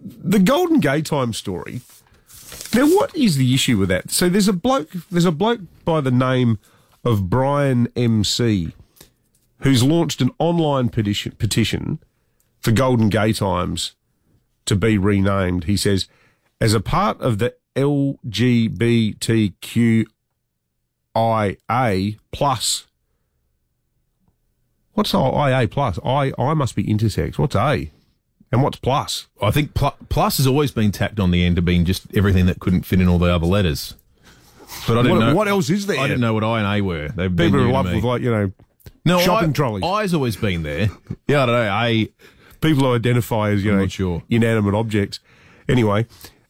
the Golden Gay Times story. Now, what is the issue with that? So there's a bloke by the name of Brian MC who's launched an online petition for Golden Gay Times to be renamed, he says, as a part of the LGBTQIA plus. What's IA plus? I must be intersex. What's A? And what's plus? I think plus has always been tacked on the end to being just everything that couldn't fit in all the other letters. But I don't know. What else is there? I didn't know what I and A were. They've been people are in love with, like, you know, shopping trolleys. I's always been there. Yeah, I don't know. A, people identify as, you know, inanimate objects. Anyway,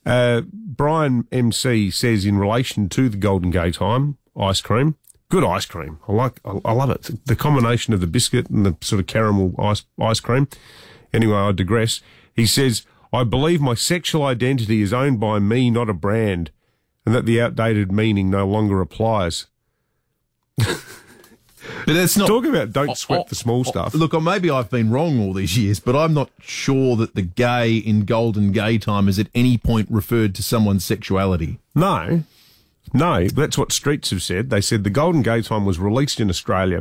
Brian MC says in relation to the Golden Gay Time ice cream, good ice cream. I love it. The combination of the biscuit and the sort of caramel ice cream. Anyway, I digress. He says, I believe my sexual identity is owned by me, not a brand, and that the outdated meaning no longer applies. But that's not... Talk about don't sweat the small stuff. Look, or maybe I've been wrong all these years, but I'm not sure that the gay in Golden Gay Time has at any point referred to someone's sexuality. No, that's what Streets have said. They said the Golden Gay Time was released in Australia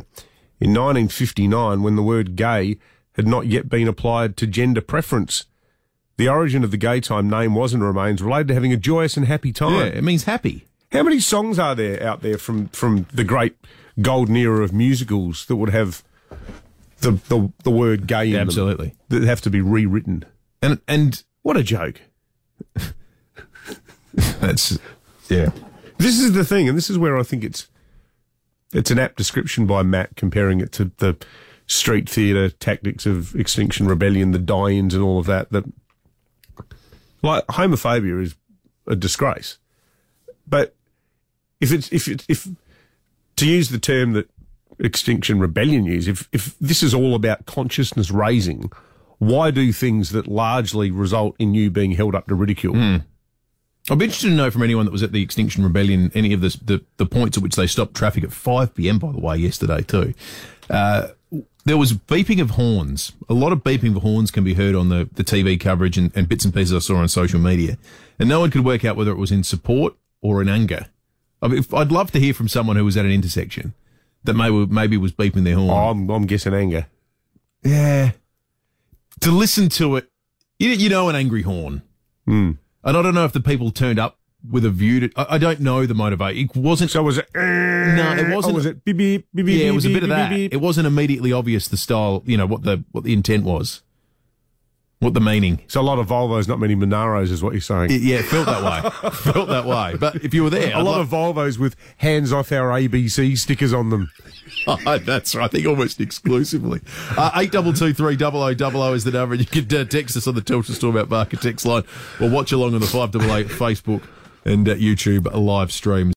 in 1959 when the word gay had not yet been applied to gender preference. The origin of the Gay Time name was and remains related to having a joyous and happy time. Yeah, it means happy. How many songs are there out there from the great golden era of musicals that would have the word gay in them? Absolutely. That have to be rewritten. And what a joke. That's, yeah. This is the thing, and this is where I think it's an apt description by Matt, comparing it to the street theatre tactics of Extinction Rebellion, the die-ins and all of that, that, like, homophobia is a disgrace. But if to use the term that Extinction Rebellion use, if this is all about consciousness raising, why do things that largely result in you being held up to ridicule? Mm. I'd be interested to know from anyone that was at the Extinction Rebellion, any of the points at which they stopped traffic at 5 p.m, by the way, yesterday too. There was beeping of horns. A lot of beeping of horns can be heard on the TV coverage and bits and pieces I saw on social media. And no one could work out whether it was in support or in anger. I mean, I'd love to hear from someone who was at an intersection that maybe was beeping their horn. Oh, I'm guessing anger. Yeah. To listen to it, you know an angry horn. Mm. And I don't know if the people turned up with a view to... I don't know the motivation. It wasn't... So was it... No, it wasn't... was it... Beep, beep, beep, yeah, it was a bit of that. It wasn't immediately obvious, the style, you know, what the intent was. What the meaning. So a lot of Volvos, not many Monaros is what you're saying. Yeah, it felt that way. But if you were there... A lot of Volvos with hands off our ABC stickers on them. Oh, that's right. I think almost exclusively. 8223 0000 is the number. And you can text us on the Telstra Storm Outmarket text line or watch along on the 588 Facebook and YouTube live streams.